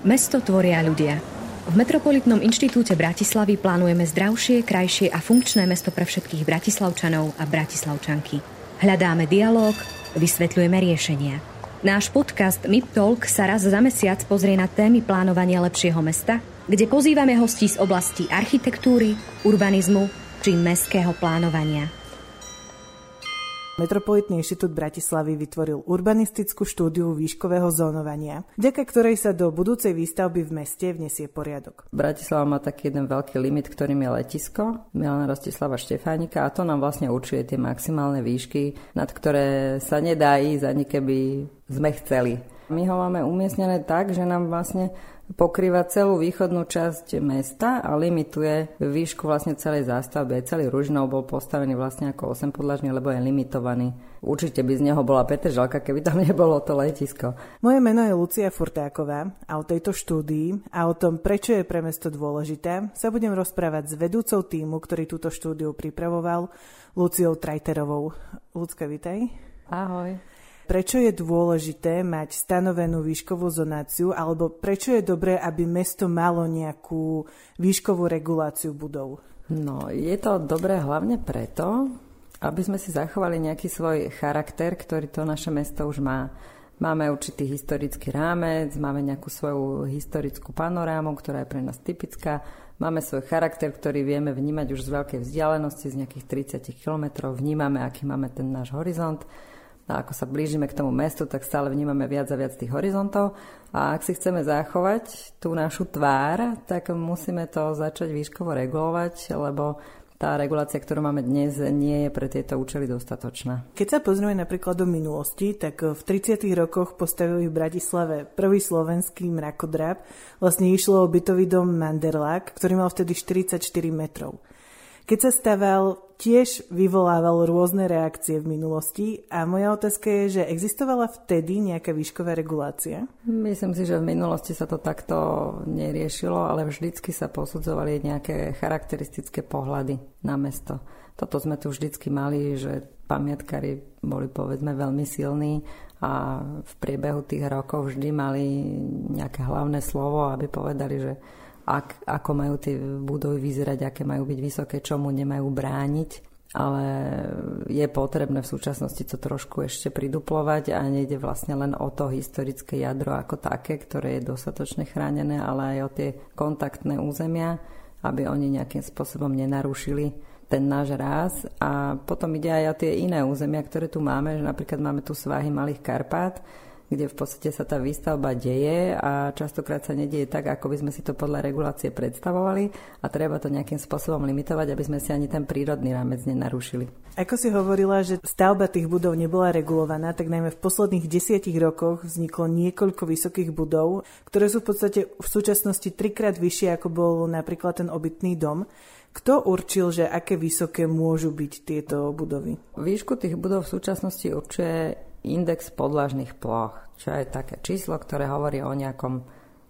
Mesto tvoria ľudia. V Metropolitnom inštitúte Bratislavy plánujeme zdravšie, krajšie a funkčné mesto pre všetkých bratislavčanov a bratislavčanky. Hľadáme dialóg, vysvetľujeme riešenia. Náš podcast MIP Talk sa raz za mesiac pozrie na témy plánovania lepšieho mesta, kde pozývame hostí z oblasti architektúry, urbanizmu či mestského plánovania. Metropolitný inštitút Bratislavy vytvoril urbanistickú štúdiu výškového zónovania, vďaka ktorej sa do budúcej výstavby v meste vnesie poriadok. Bratislava má taký jeden veľký limit, ktorým je letisko Milana Rastislava Štefánika, a to nám vlastne určuje tie maximálne výšky, nad ktoré sa nedá ísť, ani keby sme chceli. My ho máme umiestnené tak, že nám vlastne pokrýva celú východnú časť mesta a limituje výšku vlastne celej zástavby. Celý Ružinov bol postavený vlastne ako 8 podlažní, lebo je limitovaný. Určite by z neho bola Petržalka, keby tam nebolo to letisko. Moje meno je Lucia Furtáková a o tejto štúdii a o tom, prečo je pre mesto dôležité, sa budem rozprávať s vedúcou tímu, ktorý túto štúdiu pripravoval, Luciou Trajterovou. Lucka, vitaj. Ahoj. Prečo je dôležité mať stanovenú výškovú zonáciu, alebo prečo je dobré, aby mesto malo nejakú výškovú reguláciu budov? No, je to dobré hlavne preto, aby sme si zachovali nejaký svoj charakter, ktorý to naše mesto už má. Máme určitý historický rámec, máme nejakú svoju historickú panorámu, ktorá je pre nás typická. Máme svoj charakter, ktorý vieme vnímať už z veľkej vzdialenosti, z nejakých 30 kilometrov. Vnímame, aký máme ten náš horizont. A ako sa blížime k tomu mestu, tak stále vnímame viac a viac tých horizontov. A ak si chceme zachovať tú našu tvár, tak musíme to začať výškovo regulovať, lebo tá regulácia, ktorú máme dnes, nie je pre tieto účely dostatočná. Keď sa pozrieme napríklad do minulosti, tak v 30. rokoch postavili v Bratislave prvý slovenský mrakodrap. Vlastne išlo o bytový dom Manderlák, ktorý mal vtedy 44 metrov. Keď sa staval, tiež vyvolával rôzne reakcie v minulosti a moja otázka je, že existovala vtedy nejaká výšková regulácia? Myslím si, že v minulosti sa to takto neriešilo, ale vždycky sa posudzovali nejaké charakteristické pohľady na mesto. Toto sme tu vždycky mali, že pamiatkári boli povedzme veľmi silní a v priebehu tých rokov vždy mali nejaké hlavné slovo, aby povedali, že ako majú tie budovy vyzerať, aké majú byť vysoké, čomu nemajú brániť. Ale je potrebné v súčasnosti to trošku ešte priduplovať a nejde vlastne len o to historické jadro ako také, ktoré je dostatočne chránené, ale aj o tie kontaktné územia, aby oni nejakým spôsobom nenarušili ten náš ráz. A potom ide aj o tie iné územia, ktoré tu máme, že napríklad máme tu svahy Malých Karpát, kde v podstate sa tá výstavba deje a častokrát sa nedieje tak, ako by sme si to podľa regulácie predstavovali, a treba to nejakým spôsobom limitovať, aby sme si ani ten prírodný rámec nenarušili. Ako si hovorila, že stavba tých budov nebola regulovaná, tak najmä v posledných 10 rokoch vzniklo niekoľko vysokých budov, ktoré sú v podstate v súčasnosti 3-krát vyššie, ako bol napríklad ten obytný dom. Kto určil, že aké vysoké môžu byť tieto budovy? Výšku tých budov v súčasnosti určuje index podlažných ploch, čo je také číslo, ktoré hovorí o nejakom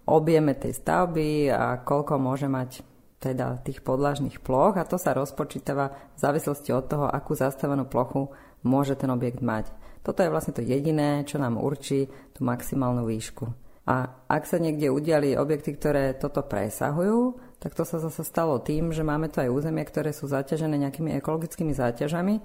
objeme tej stavby a koľko môže mať teda tých podlažných ploch, a to sa rozpočítava v závislosti od toho, akú zastavenú plochu môže ten objekt mať. Toto je vlastne to jediné, čo nám určí tú maximálnu výšku. A ak sa niekde udiali objekty, ktoré toto presahujú, tak to sa zase stalo tým, že máme tu aj územie, ktoré sú zaťažené nejakými ekologickými záťažami.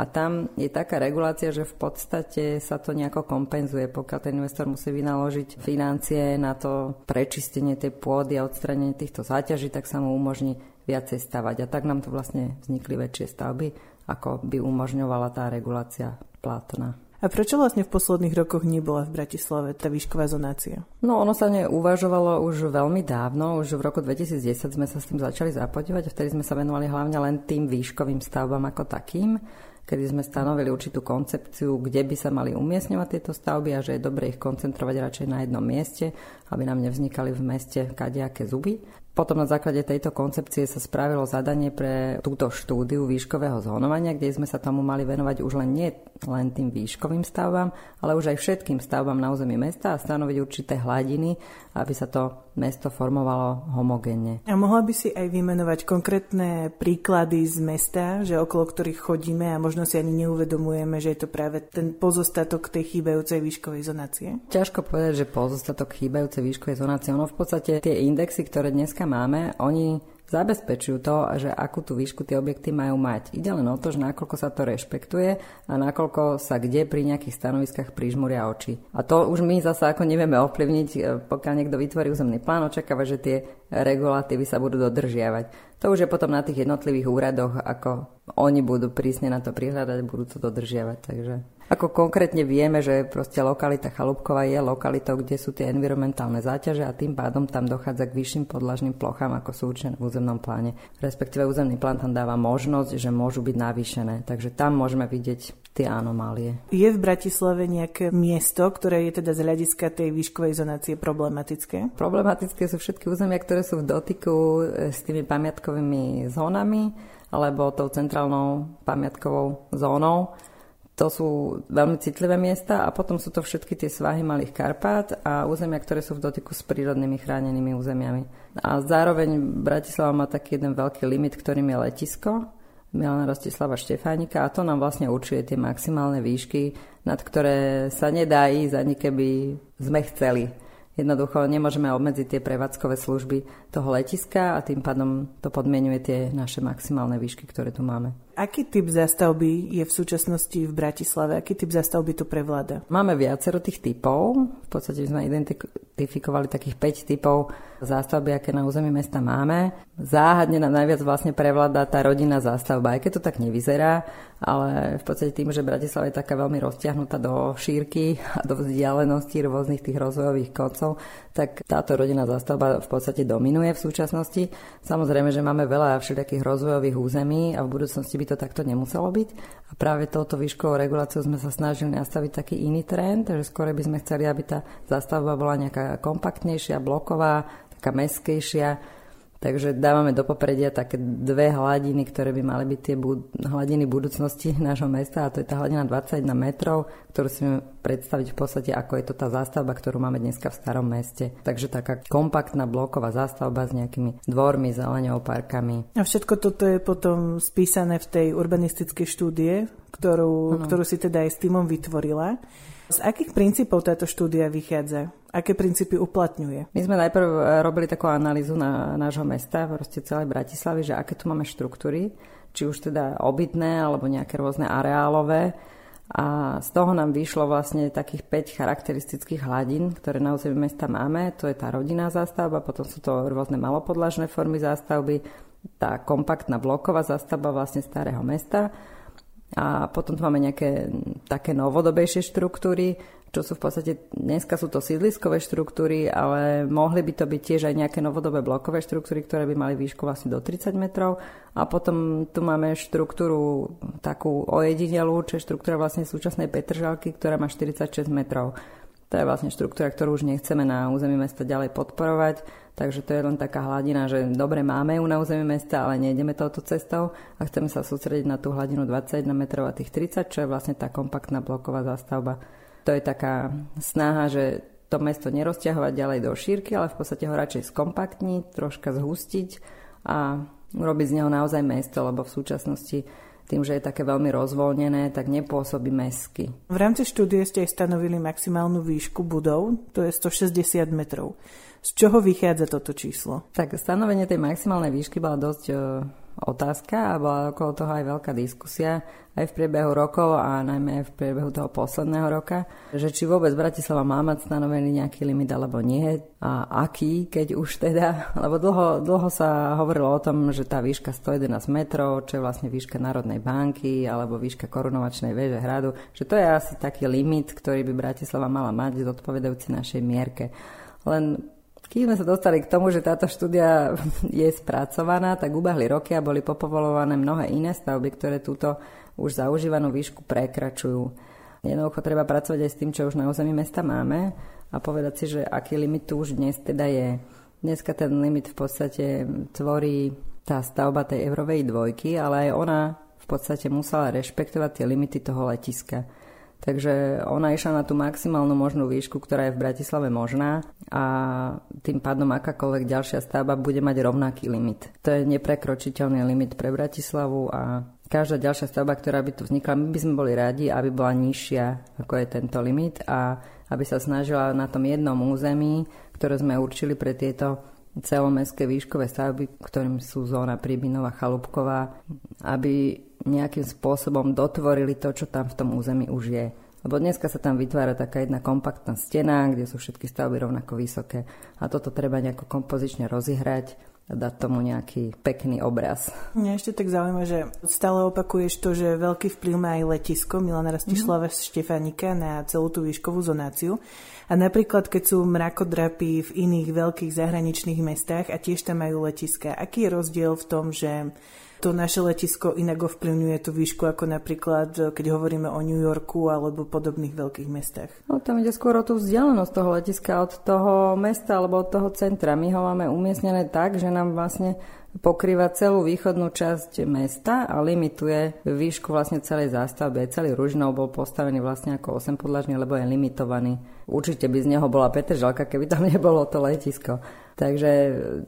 A tam je taká regulácia, že v podstate sa to nejako kompenzuje, pokiaľ ten investor musí vynaložiť financie na to prečistenie tej pôdy a odstránenie týchto záťaží, tak sa mu umožní viacej stavať. A tak nám tu vlastne vznikli väčšie stavby, ako by umožňovala tá regulácia platná. A prečo vlastne v posledných rokoch nebola v Bratislave tá výšková zonácia? No, ono sa neuvažovalo už veľmi dávno. Už v roku 2010 sme sa s tým začali zapodívať, vtedy sme sa venovali hlavne len tým výškovým stavbám ako takým, kedy sme stanovili určitú koncepciu, kde by sa mali umiestňovať tieto stavby a že je dobre ich koncentrovať radšej na jednom mieste, aby nám nevznikali v meste kadejaké zuby. Potom na základe tejto koncepcie sa spravilo zadanie pre túto štúdiu výškového zónovania, kde sme sa tomu mali venovať už len nie len tým výškovým stavbám, ale už aj všetkým stavbám na území mesta a stanoviť určité hladiny, aby sa to mesto formovalo homogénne. A mohla by si aj vymenovať konkrétne príklady z mesta, že okolo ktorých chodíme a možno si ani neuvedomujeme, že je to práve ten pozostatok tej chýbajúcej výškovej zonácie? Ťažko povedať, že pozostatok chýbajúcej výškovej zonácie. Ono v podstate tie indexy, ktoré dneska máme, oni zabezpečujú to, že akú tú výšku tie objekty majú mať. Ide len o to, že nakoľko sa to rešpektuje a nakoľko sa kde pri nejakých stanoviskách prižmúria oči. A to už my zasa ako nevieme ovplyvniť, pokiaľ niekto vytvorí územný plán, očakáva, že tie regulatívy sa budú dodržiavať. To už je potom na tých jednotlivých úradoch, ako oni budú prísne na to prihľadať, budú to dodržiavať, takže... Ako konkrétne vieme, že proste lokalita Chalúbková je lokalitou, kde sú tie environmentálne záťaže a tým pádom tam dochádza k vyšším podlažným plochám, ako sú určené v územnom pláne. Respektíve územný plán tam dáva možnosť, že môžu byť navýšené. Takže tam môžeme vidieť tie anomálie. Je v Bratislave nejaké miesto, ktoré je teda z hľadiska tej výškovej zonácie problematické? Problematické sú všetky územia, ktoré sú v dotyku s tými pamiatkovými zónami alebo tou centrálnou pamiatkovou zónou. To sú veľmi citlivé miesta a potom sú to všetky tie svahy Malých Karpát a územia, ktoré sú v dotyku s prírodnými chránenými územiami. A zároveň Bratislava má taký jeden veľký limit, ktorým je letisko Milana Rastislava Štefánika a to nám vlastne určuje tie maximálne výšky, nad ktoré sa nedá ísť ani keby sme chceli. Jednoducho nemôžeme obmedziť tie prevádzkové služby toho letiska a tým pádom to podmienuje tie naše maximálne výšky, ktoré tu máme. Aký typ zástavby je v súčasnosti v Bratislave? Aký typ zástavby tu prevláda? Máme viacero tých typov. V podstate sme identifikovali takých 5 typov zástavby, aké na území mesta máme. Záhadne nám najviac vlastne prevláda tá rodinná zástavba, aj keď to tak nevyzerá, ale v podstate tým, že Bratislava je taká veľmi roztiahnutá do šírky a do vzdialenosti rôznych tých rozvojových koncov, tak táto rodinná zástavba v podstate dominuje v súčasnosti. Samozrejme, že máme veľa všetkých rozvojových území a v budúcnosti by to takto nemuselo byť. A práve touto výškovou reguláciou sme sa snažili nastaviť taký iný trend, že skôr by sme chceli, aby tá zástavba bola nejaká kompaktnejšia, bloková, taká mestskejšia. Takže dávame do popredia také dve hladiny, ktoré by mali byť tie hladiny budúcnosti nášho mesta a to je tá hladina 21 metrov, ktorú si predstaviť v podstate, ako je to tá zástavba, ktorú máme dneska v starom meste. Takže taká kompaktná bloková zástavba s nejakými dvormi, zeleňou, parkami. A všetko toto je potom spísané v tej urbanistickej štúdie, ktorú si teda aj s týmom vytvorila. Z akých princípov táto štúdia vychádza? Aké princípy uplatňuje? My sme najprv robili takú analýzu nášho mesta, proste celej Bratislavy, že aké tu máme štruktúry, či už teda obytné, alebo nejaké rôzne areálové. A z toho nám vyšlo vlastne takých 5 charakteristických hladín, ktoré na území mesta máme. To je tá rodinná zástavba, potom sú to rôzne malopodlažné formy zástavby, tá kompaktná bloková zástavba vlastne starého mesta. A potom tu máme nejaké také novodobejšie štruktúry, čo sú v podstate, dneska sú to sídliskové štruktúry, ale mohli by to byť tiež aj nejaké novodobé blokové štruktúry, ktoré by mali výšku vlastne do 30 metrov. A potom tu máme štruktúru takú ojedinelú, čo je štruktúra vlastne súčasnej Petržalky, ktorá má 46 metrov. To je vlastne štruktúra, ktorú už nechceme na území mesta ďalej podporovať. Takže to je len taká hladina, že dobre máme ju na území mesta, ale nejdeme touto cestou a chceme sa sústrediť na tú hladinu 21 metrov a tých 30, čo je vlastne tá kompaktná bloková zástavba. To je taká snaha, že to mesto nerozťahovať ďalej do šírky, ale v podstate ho radšej skompaktniť, troška zhustiť a urobiť z neho naozaj mesto, lebo v súčasnosti tým, že je také veľmi rozvoľnené, tak nepôsobí mestsky. V rámci štúdie ste aj stanovili maximálnu výšku budov, to je 160 metrov. Z čoho vychádza toto číslo? Tak stanovenie tej maximálnej výšky bola dosť otázka a bola okolo toho aj veľká diskusia aj v priebehu rokov a najmä v priebehu toho posledného roka, že či vôbec Bratislava má mať stanovený nejaký limit alebo nie a aký, keď už teda, lebo dlho sa hovorilo o tom, že tá výška 111 metrov, čo je vlastne výška Národnej banky alebo výška korunovačnej väže hradu, že to je asi taký limit, ktorý by Bratislava mala mať zodpovedajúci našej mierke. Len kým sme sa dostali k tomu, že táto štúdia je spracovaná, tak ubehli roky a boli popovolované mnohé iné stavby, ktoré túto už zaužívanú výšku prekračujú. Jednoducho treba pracovať aj s tým, čo už na území mesta máme a povedať si, že aký limit tu už dnes teda je. Dneska ten limit v podstate tvorí tá stavba tej Eurovej dvojky, ale aj ona v podstate musela rešpektovať tie limity toho letiska. Takže ona išla na tú maximálnu možnú výšku, ktorá je v Bratislave možná, a tým pádom akákoľvek ďalšia stavba bude mať rovnaký limit. To je neprekročiteľný limit pre Bratislavu a každá ďalšia stavba, ktorá by tu vznikla, my by sme boli radi, aby bola nižšia, ako je tento limit, a aby sa snažila na tom jednom území, ktoré sme určili pre tieto celomestské výškové stavby, ktorým sú zóna Príbinová, Chalúbková, aby nejakým spôsobom dotvorili to, čo tam v tom území už je. Lebo dneska sa tam vytvára taká jedna kompaktná stena, kde sú všetky stavby rovnako vysoké. A toto treba nejako kompozične rozihrať a dať tomu nejaký pekný obraz. Mňa ešte tak zaujíma, že stále opakuješ to, že veľký vplyv má aj letisko Milana Rastislava Štefánika na celú tú výškovú zonáciu. A napríklad, keď sú mrakodrapy v iných veľkých zahraničných mestách a tiež tam majú letiska, aký je rozdiel v tom, že to naše letisko inak ovplyvňuje tú výšku, ako napríklad, keď hovoríme o New Yorku alebo podobných veľkých mestách? No, tam ide skôr o tú vzdialenosť toho letiska od toho mesta alebo od toho centra. My ho máme umiestnené tak, že nám vlastne pokrýva celú východnú časť mesta a limituje výšku vlastne celej zástavby. Celý Ružinov bol postavený vlastne ako 8-podlažný, lebo je limitovaný. Určite by z neho bola Petržalka, keby tam nebolo to letisko. Takže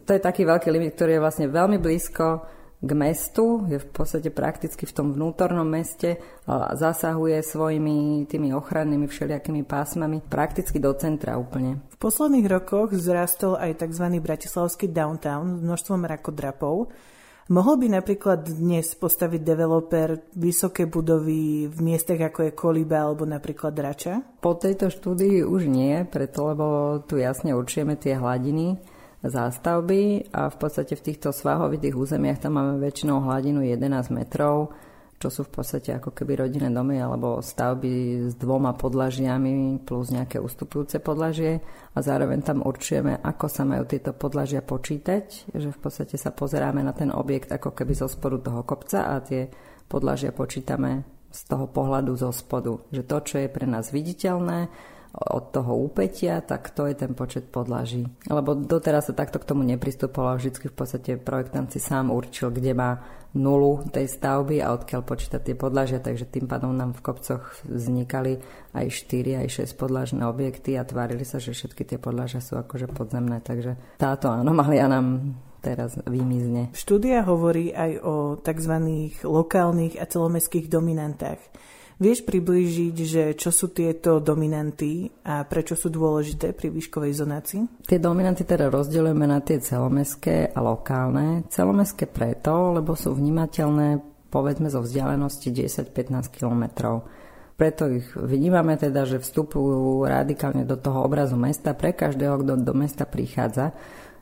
to je taký veľký limit, ktorý je vlastne veľmi blízko k mestu, je v podstate prakticky v tom vnútornom meste a zasahuje svojimi tými ochrannými všelijakými pásmami prakticky do centra úplne. V posledných rokoch vzrastol aj tzv. Bratislavský downtown s množstvom mrakodrapov. Mohol by napríklad dnes postaviť developer vysoké budovy v miestach, ako je Koliba alebo napríklad Drača? Po tejto štúdii už nie, preto lebo tu jasne určujeme tie hladiny zástavby a v podstate v týchto svahovitých územiach tam máme väčšinou hladinu 11 metrov, čo sú v podstate ako keby rodinné domy alebo stavby s dvoma podlažiami plus nejaké ustupujúce podlažie, a zároveň tam určujeme, ako sa majú tieto podlažia počítať, že v podstate sa pozeráme na ten objekt ako keby zo spodu toho kopca a tie podlažia počítame z toho pohľadu zo spodu, že to, čo je pre nás viditeľné od toho úpätia, tak to je ten počet podlaží. Lebo doteraz sa takto k tomu nepristupovalo. Vždycky v podstate projektant si sám určil, kde má nulu tej stavby a odkiaľ počíta tie podlažia, takže tým pádom nám v kopcoch vznikali aj 4, aj 6 podlažné objekty a tvárili sa, že všetky tie podlažia sú akože podzemné, takže táto anomália nám teraz vymizne. Štúdia hovorí aj o tzv. Lokálnych a celomestských dominantách. Vieš priblížiť, že čo sú tieto dominanty a prečo sú dôležité pri výškovej zonácii? Tie dominanty teda rozdeľujeme na tie celomestské a lokálne. Celomestské preto, lebo sú vnímateľné, povedzme, zo vzdialenosti 10-15 kilometrov. Preto ich vnímame teda, že vstupujú radikálne do toho obrazu mesta pre každého, kto do mesta prichádza.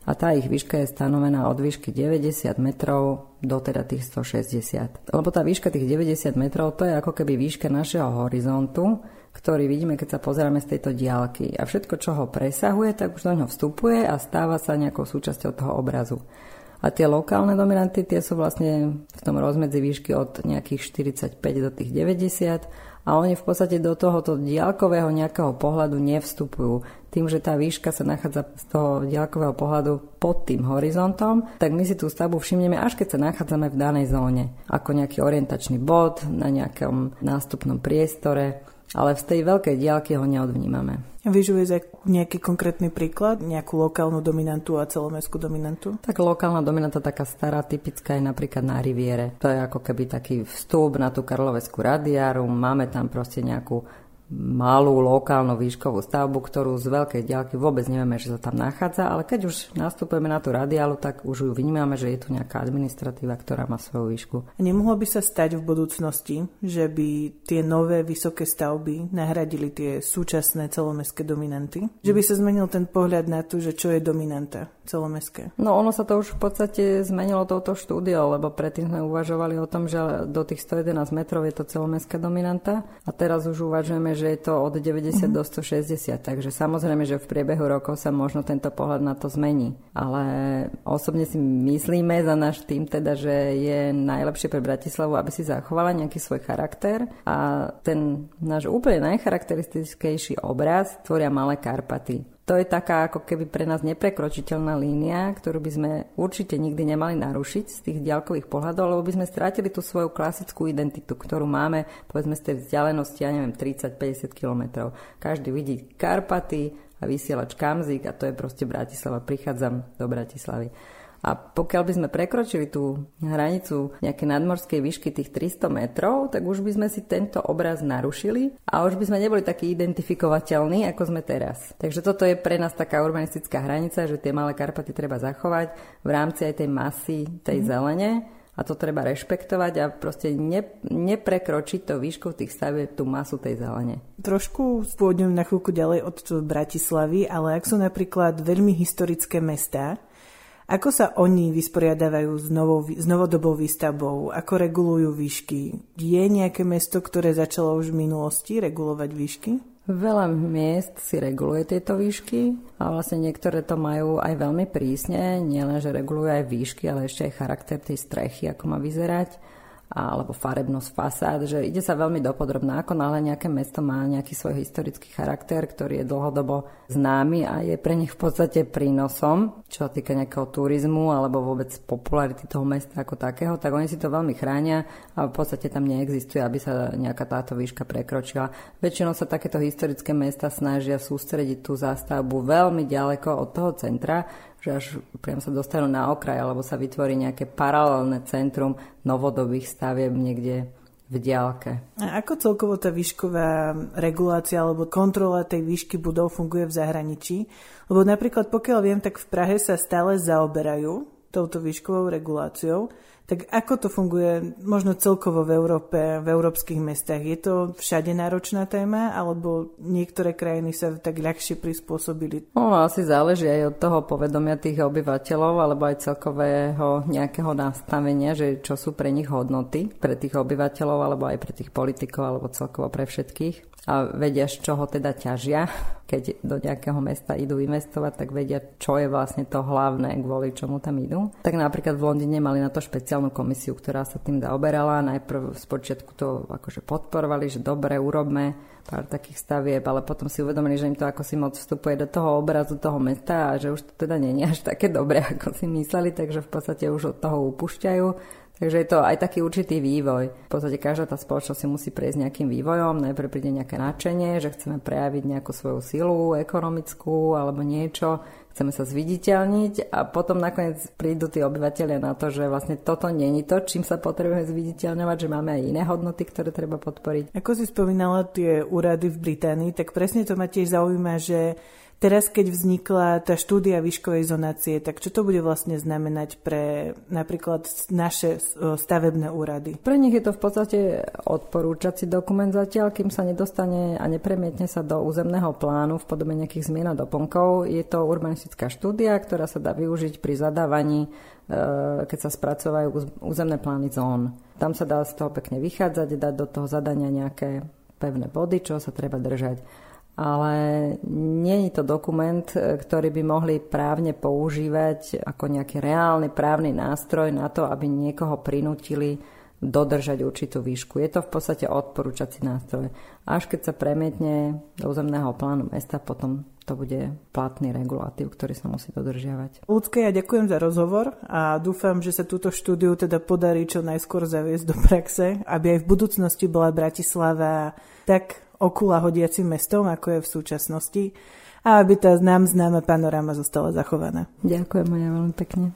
A tá ich výška je stanovená od výšky 90 metrov do teda tých 160. Lebo tá výška tých 90 metrov, to je ako keby výška našeho horizontu, ktorý vidíme, keď sa pozeráme z tejto diaľky. A všetko, čo ho presahuje, tak už do ňoho vstupuje a stáva sa nejakou súčasťou toho obrazu. A tie lokálne dominanty, tie sú vlastne v tom rozmedzi výšky od nejakých 45 do tých 90 a oni v podstate do tohoto diaľkového nejakého pohľadu nevstupujú. Tým, že tá výška sa nachádza z toho diaľkového pohľadu pod tým horizontom, tak my si tú stavbu všimneme, až keď sa nachádzame v danej zóne, ako nejaký orientačný bod na nejakom nástupnom priestore, ale z tej veľkej diaľky ho neodvnímame. Vieš uvieť nejaký konkrétny príklad, nejakú lokálnu dominantu a celomestskú dominantu? Tak lokálna dominanta, taká stará, typická je napríklad na Riviere. To je ako keby taký vstup na tú Karloveskú radiálu. Máme tam proste nejakú malú lokálnu výškovú stavbu, ktorú z veľkej diaľky vôbec nevieme, že sa tam nachádza, ale keď už nastupujeme na tú radiálu, tak už ju vnímame, že je tu nejaká administratíva, ktorá má svoju výšku. Nemohlo by sa stať v budúcnosti, že by tie nové vysoké stavby nahradili tie súčasné celomestské dominanty? Že by sa zmenil ten pohľad na to, že čo je dominanta celomestské? No ono sa to už v podstate zmenilo touto štúdiou, lebo predtým sme uvažovali o tom, že do tých 111 metrov je to celomestská dominanta a teraz už uvažujeme, že je to od 90 do 160, takže samozrejme, že v priebehu rokov sa možno tento pohľad na to zmení. Ale osobne si myslíme za náš tým teda, že je najlepšie pre Bratislavu, aby si zachovala nejaký svoj charakter, a ten náš úplne najcharakteristickejší obraz tvoria Malé Karpaty. To je taká ako keby pre nás neprekročiteľná línia, ktorú by sme určite nikdy nemali narušiť z tých diaľkových pohľadov, lebo by sme strátili tú svoju klasickú identitu, ktorú máme, povedzme z tej vzdialenosti, ja neviem, 30-50 kilometrov. Každý vidí Karpaty a vysielač Kamzík a to je proste Bratislava. Prichádzam do Bratislavy. A pokiaľ by sme prekročili tú hranicu nejakej nadmorskej výšky tých 300 metrov, tak už by sme si tento obraz narušili a už by sme neboli takí identifikovateľní, ako sme teraz. Takže toto je pre nás taká urbanistická hranica, že tie Malé Karpaty treba zachovať v rámci aj tej masy, tej zelene. A to treba rešpektovať a proste neprekročiť to výšku tých stavieb, tú masu tej zelene. Trošku spôjdem na chvíľku ďalej od Bratislavy, ale ak sú napríklad veľmi historické mestá, ako sa oni vysporiadávajú s novodobou výstavbou? Ako regulujú výšky? Je nejaké mesto, ktoré začalo už v minulosti regulovať výšky? Veľa miest si reguluje tieto výšky a vlastne niektoré to majú aj veľmi prísne. Nielen, že regulujú aj výšky, ale ešte aj charakter tej strechy, ako má vyzerať, alebo farebnosť fasád, že ide sa veľmi dopodrobná, ako náhle nejaké mesto má nejaký svoj historický charakter, ktorý je dlhodobo známy a je pre nich v podstate prínosom, čo sa týka nejakého turizmu alebo vôbec popularity toho mesta ako takého, tak oni si to veľmi chránia a v podstate tam neexistuje, aby sa nejaká táto výška prekročila. Väčšinou sa takéto historické mesta snažia sústrediť tú zástavbu veľmi ďaleko od toho centra, že až priam sa dostanú na okraj, alebo sa vytvorí nejaké paralelné centrum novodobých stavieb niekde v diaľke. A ako celkovo tá výšková regulácia alebo kontrola tej výšky budov funguje v zahraničí? Lebo napríklad, pokiaľ viem, tak v Prahe sa stále zaoberajú touto výškovou reguláciou. Tak ako to funguje možno celkovo v Európe, v európskych mestách? Je to všade náročná téma, alebo niektoré krajiny sa tak ľahšie prispôsobili? No, asi záleží aj od toho povedomia tých obyvateľov, alebo aj celkového nejakého nastavenia, že čo sú pre nich hodnoty, pre tých obyvateľov, alebo aj pre tých politikov, alebo celkovo pre všetkých. A vedia, z čoho teda ťažia. Keď do nejakého mesta idú investovať, tak vedia, čo je vlastne to hlavné, kvôli čomu tam idú. Tak napríklad v Londýne mali na to špeciálnu komisiu, ktorá sa tým zaoberala. Najprv spočiatku to akože podporovali, že dobre, urobme pár takých stavieb, ale potom si uvedomili, že im to ako si moc vstupuje do toho obrazu toho mesta a že už to teda nie je až také dobré, ako si mysleli, takže v podstate už od toho upúšťajú. Takže je to aj taký určitý vývoj. V podstate každá tá spoločnosť si musí prejsť nejakým vývojom. Najprv príde nejaké nadšenie, že chceme prejaviť nejakú svoju silu ekonomickú alebo niečo. Chceme sa zviditeľniť a potom nakoniec prídu tí obyvateľia na to, že vlastne toto nie je to, čím sa potrebujeme zviditeľňovať, že máme aj iné hodnoty, ktoré treba podporiť. Ako si spomínala tie úrady v Británii, tak presne to ma tiež zaujíma, že teraz, keď vznikla tá štúdia výškovej zonácie, tak čo to bude vlastne znamenať pre napríklad naše stavebné úrady? Pre nich je to v podstate odporúčací dokument zatiaľ, kým sa nedostane a nepremietne sa do územného plánu v podobe nejakých zmien a doplnkov. Je to urbanistická štúdia, ktorá sa dá využiť pri zadávaní, keď sa spracovajú územné plány zón. Tam sa dá z toho pekne vychádzať, dať do toho zadania nejaké pevné body, čo sa treba držať. Ale nie je to dokument, ktorý by mohli právne používať ako nejaký reálny právny nástroj na to, aby niekoho prinútili dodržať určitú výšku. Je to v podstate odporúčací nástroj. Až keď sa premietne do územného plánu mesta, potom to bude platný regulatív, ktorý sa musí dodržiavať. Ľudské, ja ďakujem za rozhovor a dúfam, že sa túto štúdiu teda podarí čo najskôr zaviesť do praxe, aby aj v budúcnosti bola Bratislava tak okula hodiacim mestom, ako je v súčasnosti, a aby tá nám známa panoráma zostala zachovaná. Ďakujem, ja veľmi pekne.